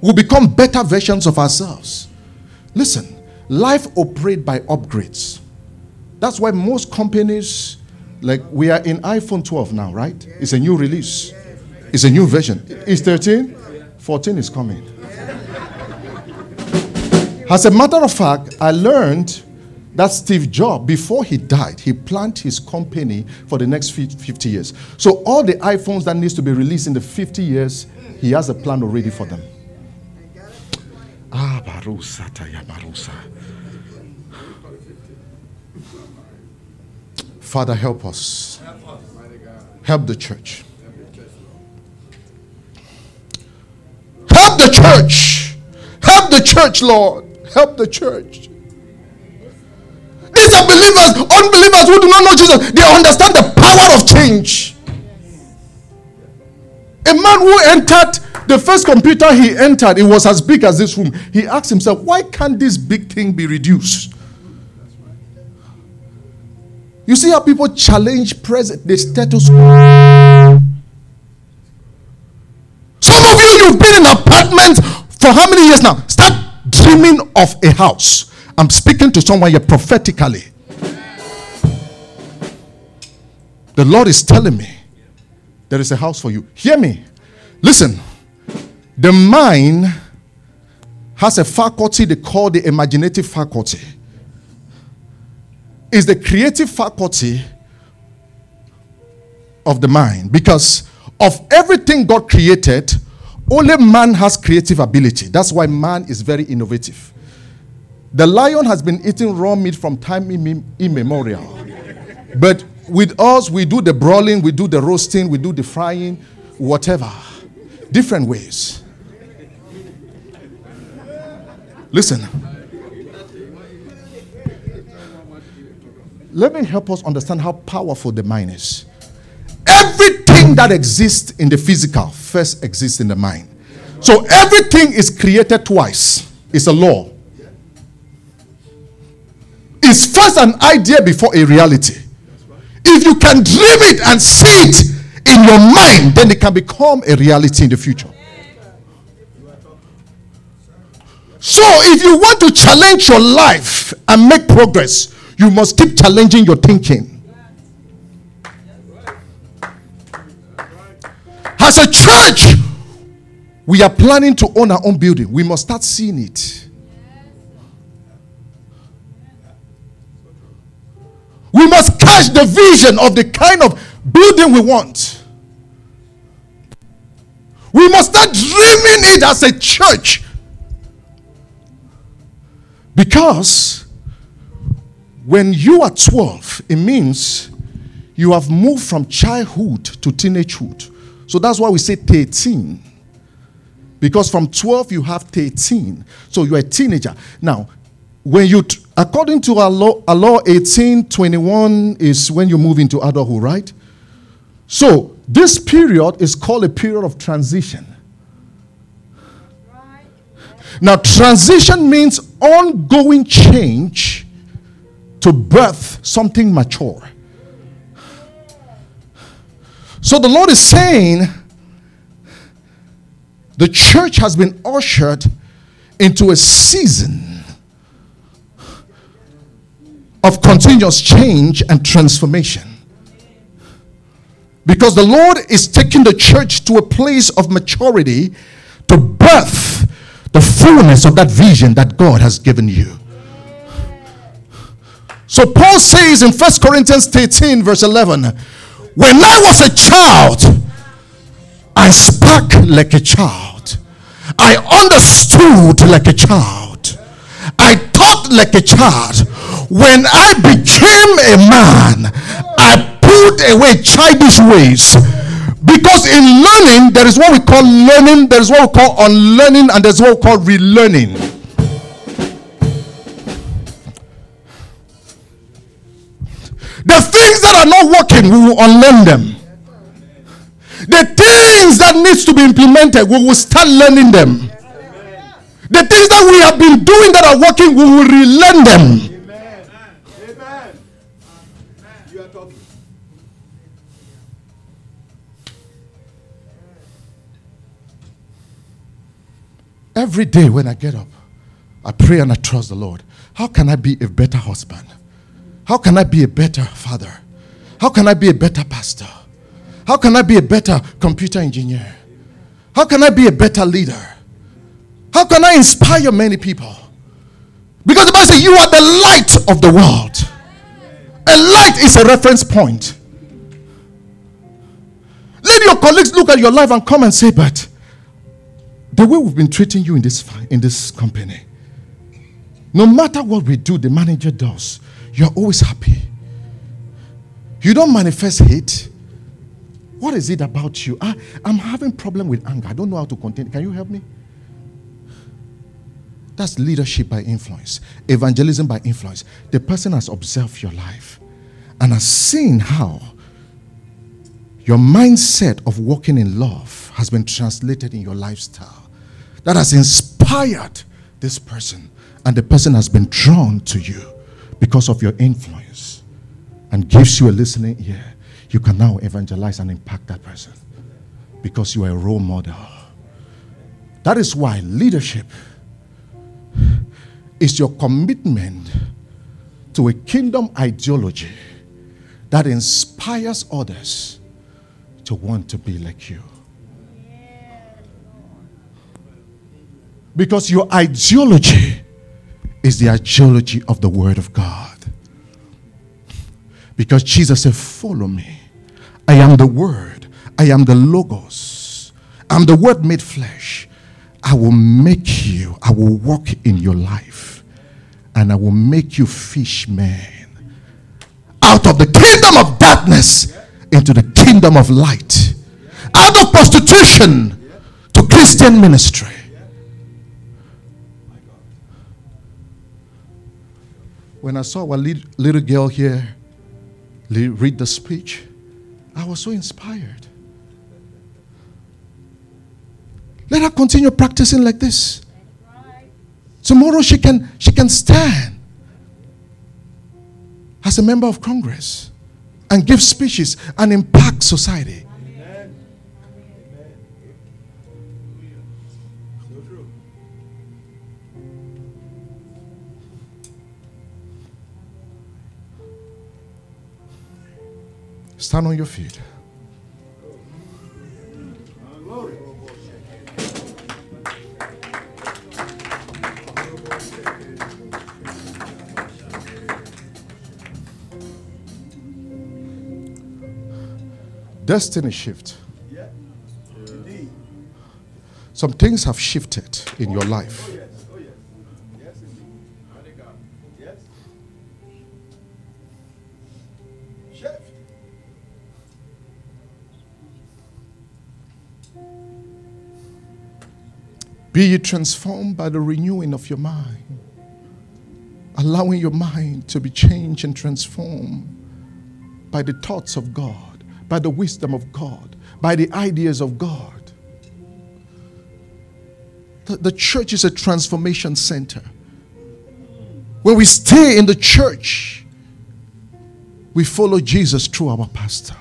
we'll become better versions of ourselves. Listen, life operates by upgrades. That's why most companies, like we are in iPhone twelve now, right? It's a new release. It's a new version. It's thirteen. fourteen is coming. As a matter of fact, I learned that Steve Jobs, before he died, he planned his company for the next fifty years. So all the iPhones that needs to be released in the fifty years, he has a plan already for them. Ah, Barusa, Taya Barusa. Father, help us. Help the church. Help the church. Help the church, Lord. Help the church. These are believers, unbelievers who do not know Jesus. They understand the power of change. A man who entered the first computer he entered, it was as big as this room. He asked himself, why can't this big thing be reduced? You see how people challenge present the status quo. Some of you, you've been in apartments for how many years now? Start dreaming of a house. I'm speaking to someone here prophetically. The Lord is telling me there is a house for you. Hear me. Listen. The mind has a faculty they call the imaginative faculty. It's the creative faculty of the mind. Because of everything God created, only man has creative ability. That's why man is very innovative. The lion has been eating raw meat from time immemorial. But with us, we do the broiling, we do the roasting, we do the frying, whatever. different ways. Listen. Let me help us understand how powerful the mind is. Everything that exists in the physical first exists in the mind. So everything is created twice. It's a law. It's first an idea before a reality. If you can dream it and see it in your mind, then it can become a reality in the future. So if you want to challenge your life and make progress, you must keep challenging your thinking. As a church, we are planning to own our own building. We must start seeing it. We must catch the vision of the kind of building we want. We must start dreaming it as a church. Because when you are twelve, it means you have moved from childhood to teenagehood. So that's why we say thirteen. Because from twelve you have thirteen. So you're a teenager. Now, when you t- according to our law, our law eighteen twenty-one is when you move into adulthood, right? So this period is called a period of transition. Right. Now, transition means ongoing change to birth something mature. So the Lord is saying the church has been ushered into a season of continuous change and transformation. Because the Lord is taking the church to a place of maturity to birth the fullness of that vision that God has given you. So Paul says in First Corinthians thirteen verse eleven, when I was a child, I spoke like a child. I understood like a child. I thought like a child. When I became a man, I put away childish ways. Because in learning, there is what we call learning, there is what we call unlearning, and there is what we call relearning. The things that are not working, we will unlearn them. The things that needs to be implemented, we will start learning them. The things that we have been doing that are working, we will relearn them. Amen. Amen. You are talking. Every day when I get up, I pray and I trust the Lord. How can I be a better husband? How can I be a better father? How can I be a better pastor? How can I be a better computer engineer? How can I be a better leader? How can I inspire many people? Because the Bible says you are the light of the world. A light is a reference point. Let your colleagues look at your life and come and say, but the way we've been treating you in this, in this company, no matter what we do, the manager does. You're always happy. You don't manifest hate. What is it about you? I, I'm having problem with anger. I don't know how to contain it. Can you help me? That's leadership by influence. Evangelism by influence. The person has observed your life and has seen how your mindset of walking in love has been translated in your lifestyle. That has inspired this person, and the person has been drawn to you. Because of your influence and gives you a listening ear, you can now evangelize and impact that person because you are a role model. That is why leadership is your commitment to a kingdom ideology that inspires others to want to be like you. Because your ideology is the ideology of the Word of God. Because Jesus said, follow me. I am the Word. I am the Logos. I'm the Word made flesh. I will make you, I will walk in your life. And I will make you fishmen out of the kingdom of darkness into the kingdom of light. Out of prostitution Christian ministry. When I saw a little girl here read the speech, I was so inspired. Let her continue practicing like this. Tomorrow she can she can stand as a member of Congress and give speeches and impact society. Amen. Amen. Stand on your feet. Destiny shift. Yeah. Indeed. Some things have shifted in your life. Oh, yes. Oh, yes. Yes, indeed. Yes. Shift. Be ye transformed by the renewing of your mind, allowing your mind to be changed and transformed by the thoughts of God, by the wisdom of God, by the ideas of God. The, the church is a transformation center. When we stay in the church, we follow Jesus through our pastor.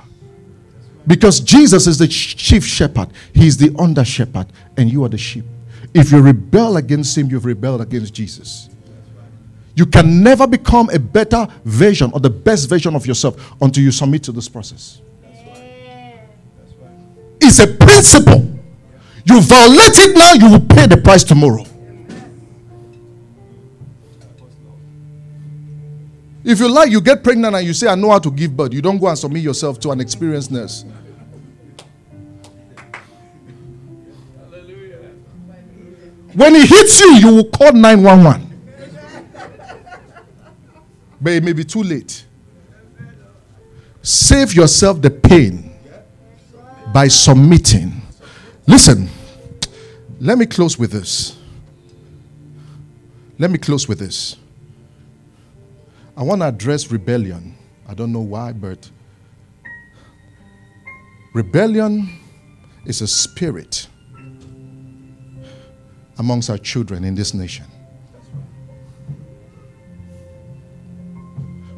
Because Jesus is the chief shepherd. He is the under shepherd, and you are the sheep. If you rebel against him, you've rebelled against Jesus. You can never become a better version or the best version of yourself until you submit to this process. It's a principle. You violate it now, you will pay the price tomorrow. If you like, you get pregnant and you say, I know how to give birth. You don't go and submit yourself to an experienced nurse. When it hits you, you will call nine one one. But it may be too late. Save yourself the pain by submitting. Listen, let me close with this. Let me close with this. I want to address rebellion. I don't know why, but rebellion is a spirit amongst our children in this nation.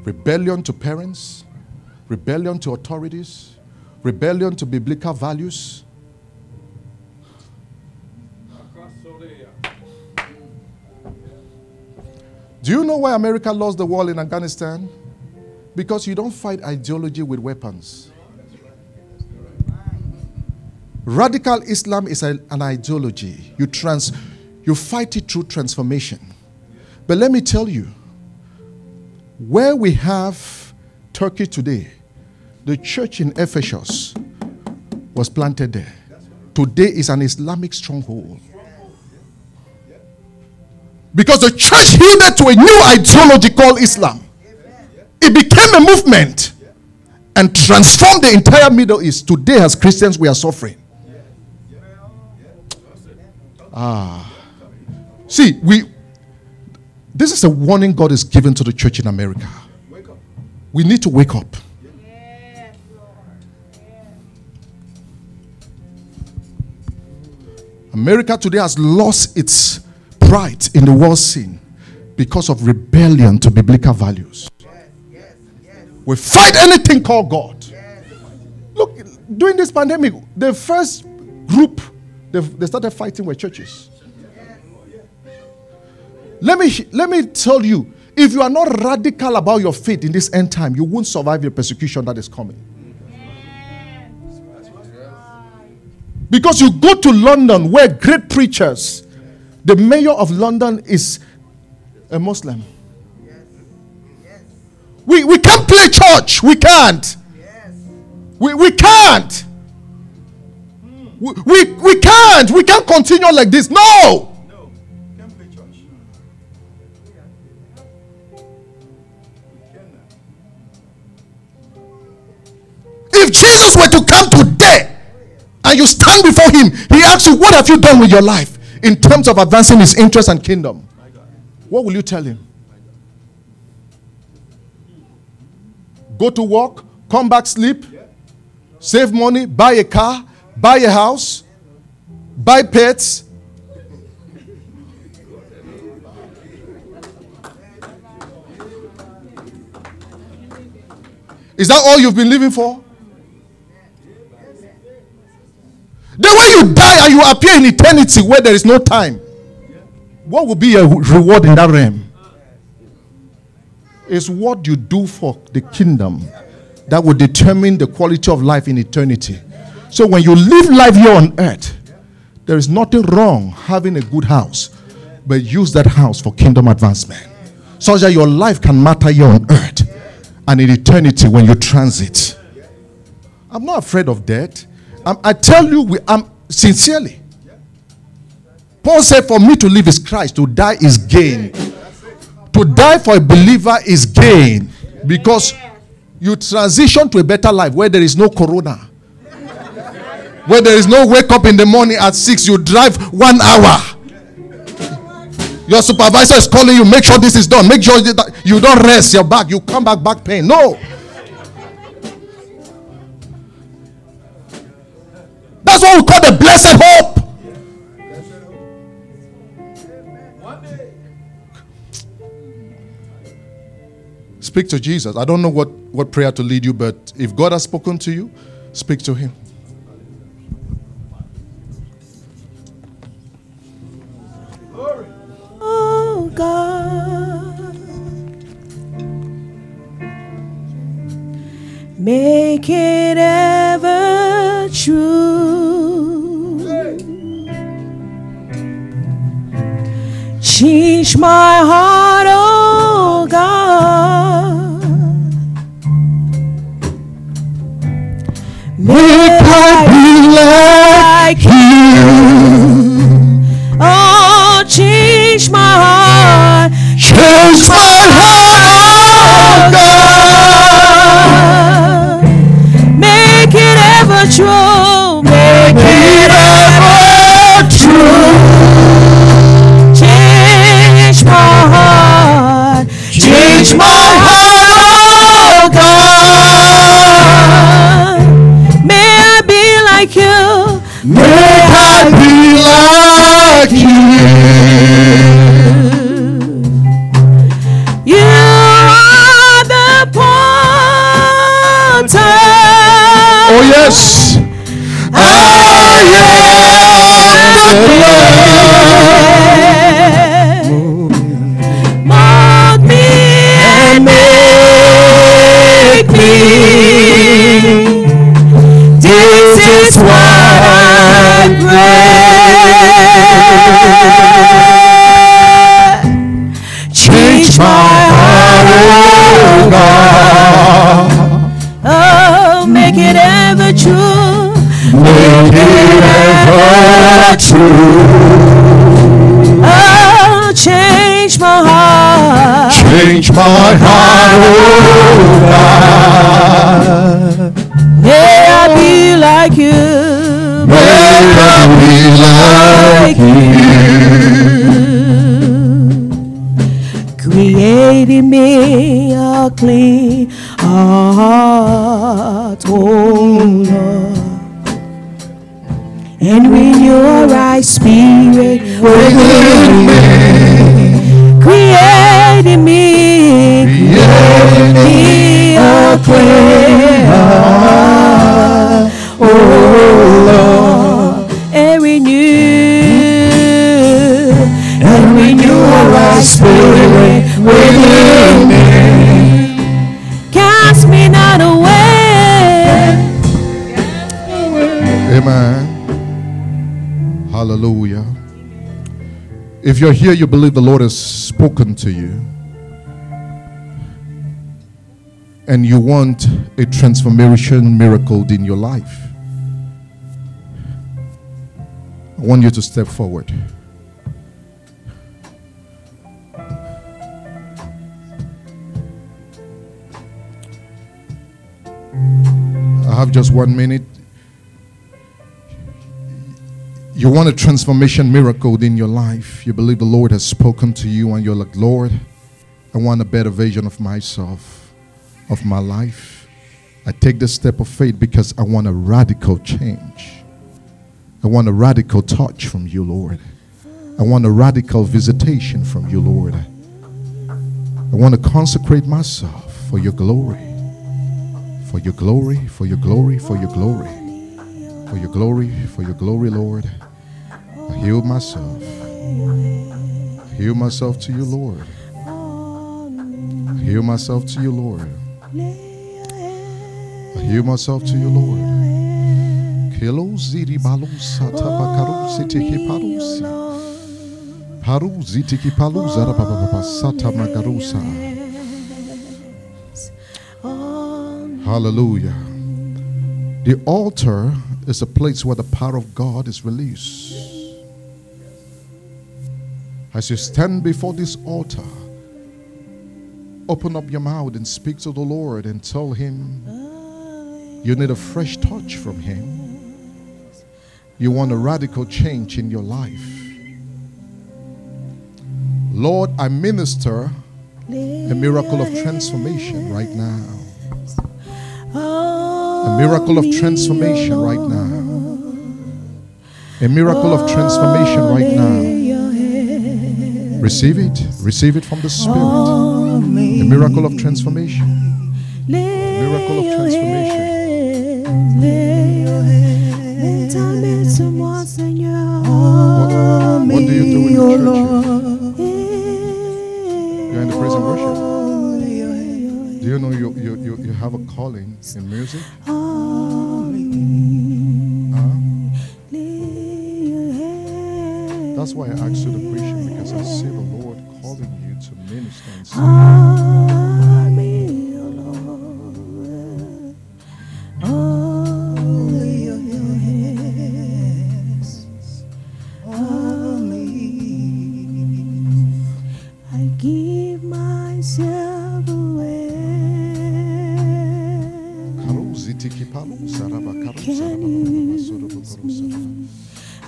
Rebellion to parents, rebellion to authorities, rebellion to biblical values. Do you know why America lost the war in Afghanistan? Because you don't fight ideology with weapons. Radical Islam is an ideology. You trans, you fight it through transformation. But let me tell you, where we have Turkey today, the church in Ephesus was planted there. Today is an Islamic stronghold. Because the church yielded to a new ideology called Islam. It became a movement and transformed the entire Middle East. Today, as Christians, we are suffering. Ah. See, we. This is a warning God is giving to the church in America. We need to wake up. America today has lost its pride in the world scene because of rebellion to biblical values. Yes, yes, yes. We fight anything called God. Yes. Look, during this pandemic, the first group they, they started fighting were churches. Yes. Let me let me tell you, if you are not radical about your faith in this end time, you won't survive your persecution that is coming. Because you go to London where great preachers, the mayor of London is a Muslim. Yes. Yes. We we can't play church. We can't. Yes. We we can't. Mm. We, we we can't. We can't continue like this. No. No. We can't play church. If Jesus were to come today, and you stand before him, he he asks you, what have you done with your life in terms of advancing his interest and kingdom? What will you tell him? Go to work, come back, sleep, save money, buy a car, buy a house, buy pets. Is that all you've been living for? Then when you die and you appear in eternity where there is no time, what will be your reward in that realm? It's what you do for the kingdom that will determine the quality of life in eternity. So when you live life here on earth, there is nothing wrong having a good house, but use that house for kingdom advancement, so that your life can matter here on earth and in eternity when you transit. I'm not afraid of death. I'm, I tell you, we, I'm sincerely. Paul said, "For me to live is Christ; to die is gain." To die for a believer is gain, because you transition to a better life where there is no corona, where there is no wake up in the morning at six, you drive one hour. Your supervisor is calling you, make sure this is done, make sure that you don't rest your back, you come back, back pain. No. That's what we call the blessed hope. Speak to Jesus. I don't know what, what prayer to lead you, but if God has spoken to you, speak to him. Oh God, make it ever true. Change my heart, oh God. Make I be like you. Oh, change my heart. Change my heart, oh God. Make it ever true. Make it ever true. Change my heart. Change my heart, oh God. Like you, may I be like you. You are the potter. Oh yes, I am the Lord. Mold me and make me. This is what I pray. Change my heart, oh God. Oh, make it ever true. Make it ever true. Oh, change my heart. Change my heart, oh God. May I be like you. May I be like you. Create in me a clean heart, oh Lord, and renew a right spirit within me. Create in me, create in me a clean heart. Oh Lord, and renew, and renew our spirit within me. Cast me not away. Amen. Hallelujah. If you're here, you believe the Lord has spoken to you, and you want a transformation miracle in your life, I want you to step forward. I have just one minute. You want a transformation miracle in your life. You believe the Lord has spoken to you and you're like, Lord, I want a better version of myself, of my life. I take this step of faith because I want a radical change. I want a radical touch from you, Lord. I want a radical visitation from you, Lord. I want to consecrate myself for your glory, for your glory, for your glory, for your glory, for your glory, for your glory, Lord. I heal myself. I heal myself to you, Lord. I heal myself to you, Lord. I heal myself to you, Lord. Hallelujah. The altar is a place where the power of God is released. As you stand before this altar, open up your mouth and speak to the Lord and tell Him you need a fresh touch from Him. You want a radical change in your life. Lord, I minister a miracle of transformation right now. A miracle of transformation right now. A miracle of transformation right now. Receive it. Receive it from the Spirit. The miracle of transformation. The miracle of transformation. What, what do you do in your church? You're in the praise and worship. Do you know you, you, you, you have a calling in music? Huh? That's why I asked you the question, because I see the Lord calling you to minister and sing. I give myself away.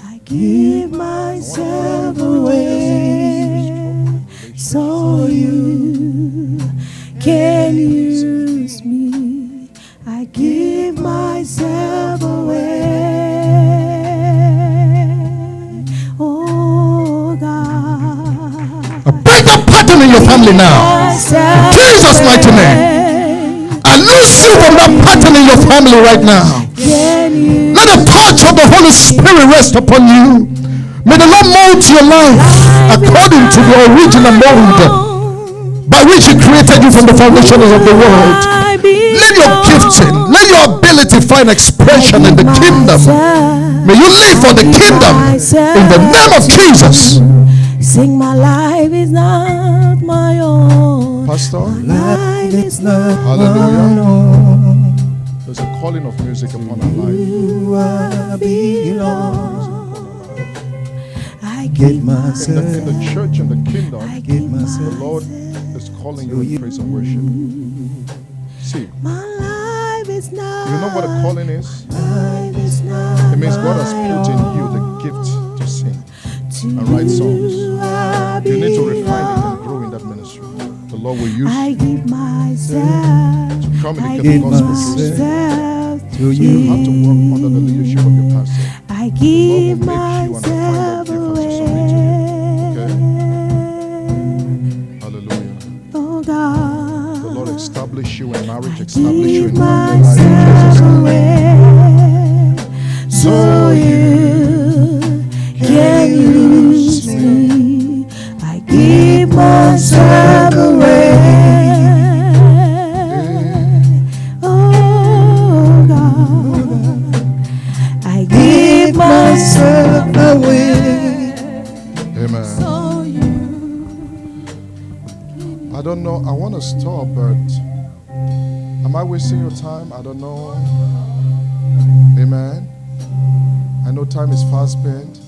I give myself away. So you can use me. I give myself away. Oh God. I break that pattern in your family now. In Jesus' mighty name. I loose you from that pattern in your family right now. Let the touch of the Holy Spirit rest upon you. May the Lord mold your life according to the original mold by which He created you from the foundations of the world. Let your gifting, let your ability find expression in the kingdom. May you live for the kingdom in the name of Jesus. Sing, my life is not my own. Pastor, life is not hallelujah. My own. There's a calling of music upon our life. You are I give myself in the, in the church and the kingdom. I give myself. The Lord is calling you in praise and worship. See, my life is not. You know what a calling is? is it means God has put in you the gift to sing to and write songs. You need to refine it and grow in that ministry. The Lord will use I you give myself to communicate the gospel to you. You. You have to work under the leadership of your pastor. I give the Lord will make you myself. Establish you in marriage, establish you in family life in Jesus' name. So you can use me. I give myself away. Oh God, I give myself away. Amen. I don't know. I want to stop, but am I wasting your time? I don't know. Amen. I know time is fast spent,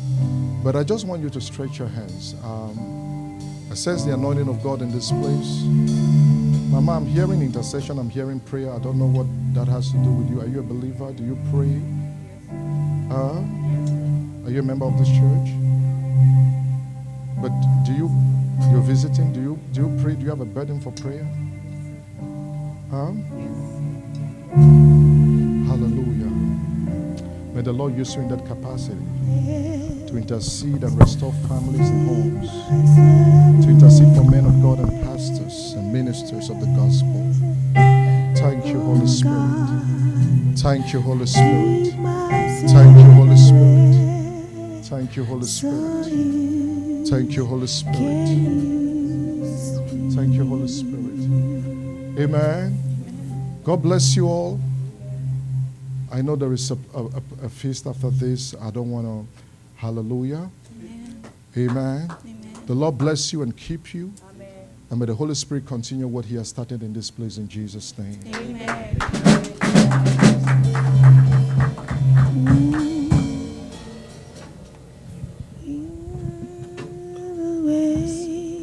but I just want you to stretch your hands. Um, I sense the anointing of God in this place. Mama, I'm hearing intercession. I'm hearing prayer. I don't know what that has to do with you. Are you a believer? Do you pray? Uh, Are you a member of this church? But do you, you're visiting, do you do you pray? Do you have a burden for prayer? Huh? Hallelujah. May the Lord use you in that capacity to intercede and restore families and homes, to intercede for men of God and pastors and ministers of the gospel. Thank you, Holy Spirit. Thank you, Holy Spirit. Thank you, Holy Spirit. Thank you, Holy Spirit. Thank you, Holy Spirit. Thank you, Holy Spirit. Amen. God bless you all. I know there is a, a, a feast after this. I don't want to. Hallelujah. Amen. Amen. Amen. The Lord bless you and keep you. Amen. And may the Holy Spirit continue what He has started in this place in Jesus' name. Amen. Amen.